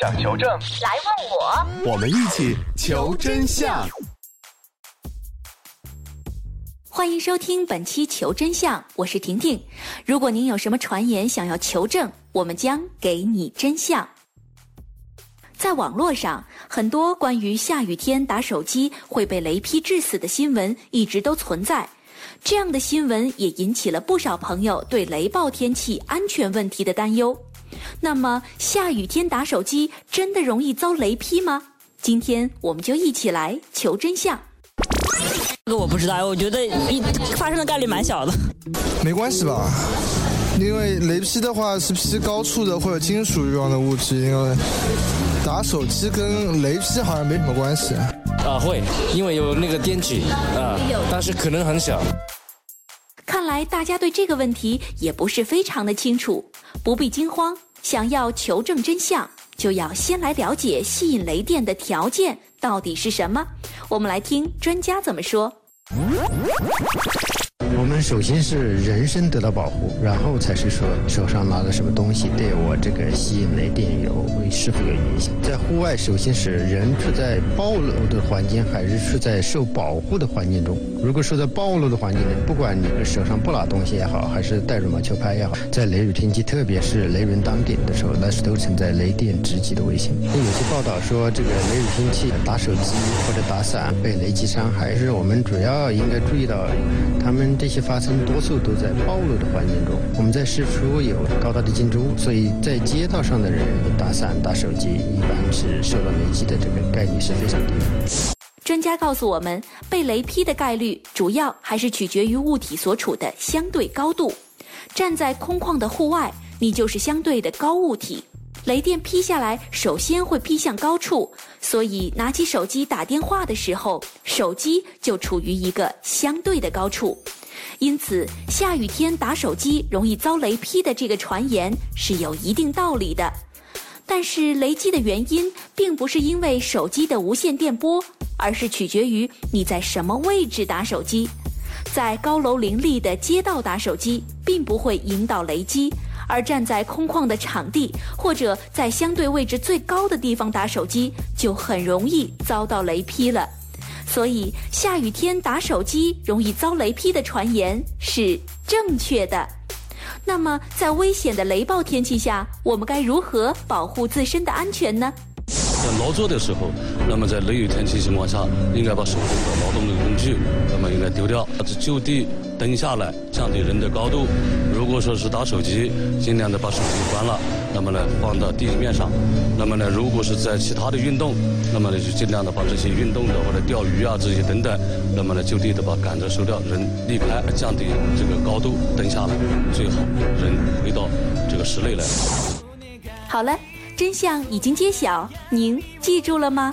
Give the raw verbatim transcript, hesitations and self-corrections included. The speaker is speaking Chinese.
想求证，来问我，我们一起求真相。欢迎收听本期求真相，我是婷婷。如果您有什么传言想要求证，我们将给你真相。在网络上，很多关于下雨天打手机会被雷劈致死的新闻一直都存在。这样的新闻也引起了不少朋友对雷暴天气安全问题的担忧。那么下雨天打手机真的容易遭雷劈吗？今天我们就一起来求真相。这个我不知道，我觉得发生的概率蛮小的。没关系吧，因为雷劈的话是劈高处的或者金属一样的物质，因为打手机跟雷劈好像没什么关系啊，会，因为有那个电击啊，但是可能很小。看来大家对这个问题也不是非常的清楚，不必惊慌。想要求证真相，就要先来了解吸引雷电的条件到底是什么。我们来听专家怎么说。我们首先是人身得到保护，然后才是说手上拿的什么东西对我这个吸引雷电有是否有影响。在户外，首先是人处在暴露的环境还是处在受保护的环境中。如果说在暴露的环境中，不管你手上不拿东西也好，还是带羽毛球拍也好，在雷雨天气，特别是雷云当点的时候，那是都存在雷电直击的危险。有些报道说这个雷雨天气打手机或者打伞被雷击伤害，是我们主要应该注意到他们这些发生多数都在暴露的环境中。我们在市区有高大的建筑物，所以在街道上的人打伞打手机一般是受到雷击的这个概率是非常低的。专家告诉我们，被雷劈的概率主要还是取决于物体所处的相对高度。站在空旷的户外，你就是相对的高物体，雷电劈下来首先会劈向高处，所以拿起手机打电话的时候，手机就处于一个相对的高处。因此下雨天打手机容易遭雷劈的这个传言是有一定道理的。但是雷击的原因并不是因为手机的无线电波，而是取决于你在什么位置打手机。在高楼林立的街道打手机并不会引导雷击，而站在空旷的场地或者在相对位置最高的地方打手机就很容易遭到雷劈了。所以下雨天打手机容易遭雷劈的传言是正确的。那么在危险的雷暴天气下，我们该如何保护自身的安全呢？在劳作的时候，那么在雷雨天气情况下，应该把手中的劳动的工具，那么应该丢掉，就地蹲下来，降低人的高度。如果说是打手机，尽量的把手机关了，那么呢放到地面上。那么呢，如果是在其他的运动，那么呢就尽量的把这些运动的或者钓鱼啊这些等等，那么呢就地的把杆子收掉，人离开，降低这个高度，蹲下来，最好人回到这个室内来。好了，真相已经揭晓，您记住了吗？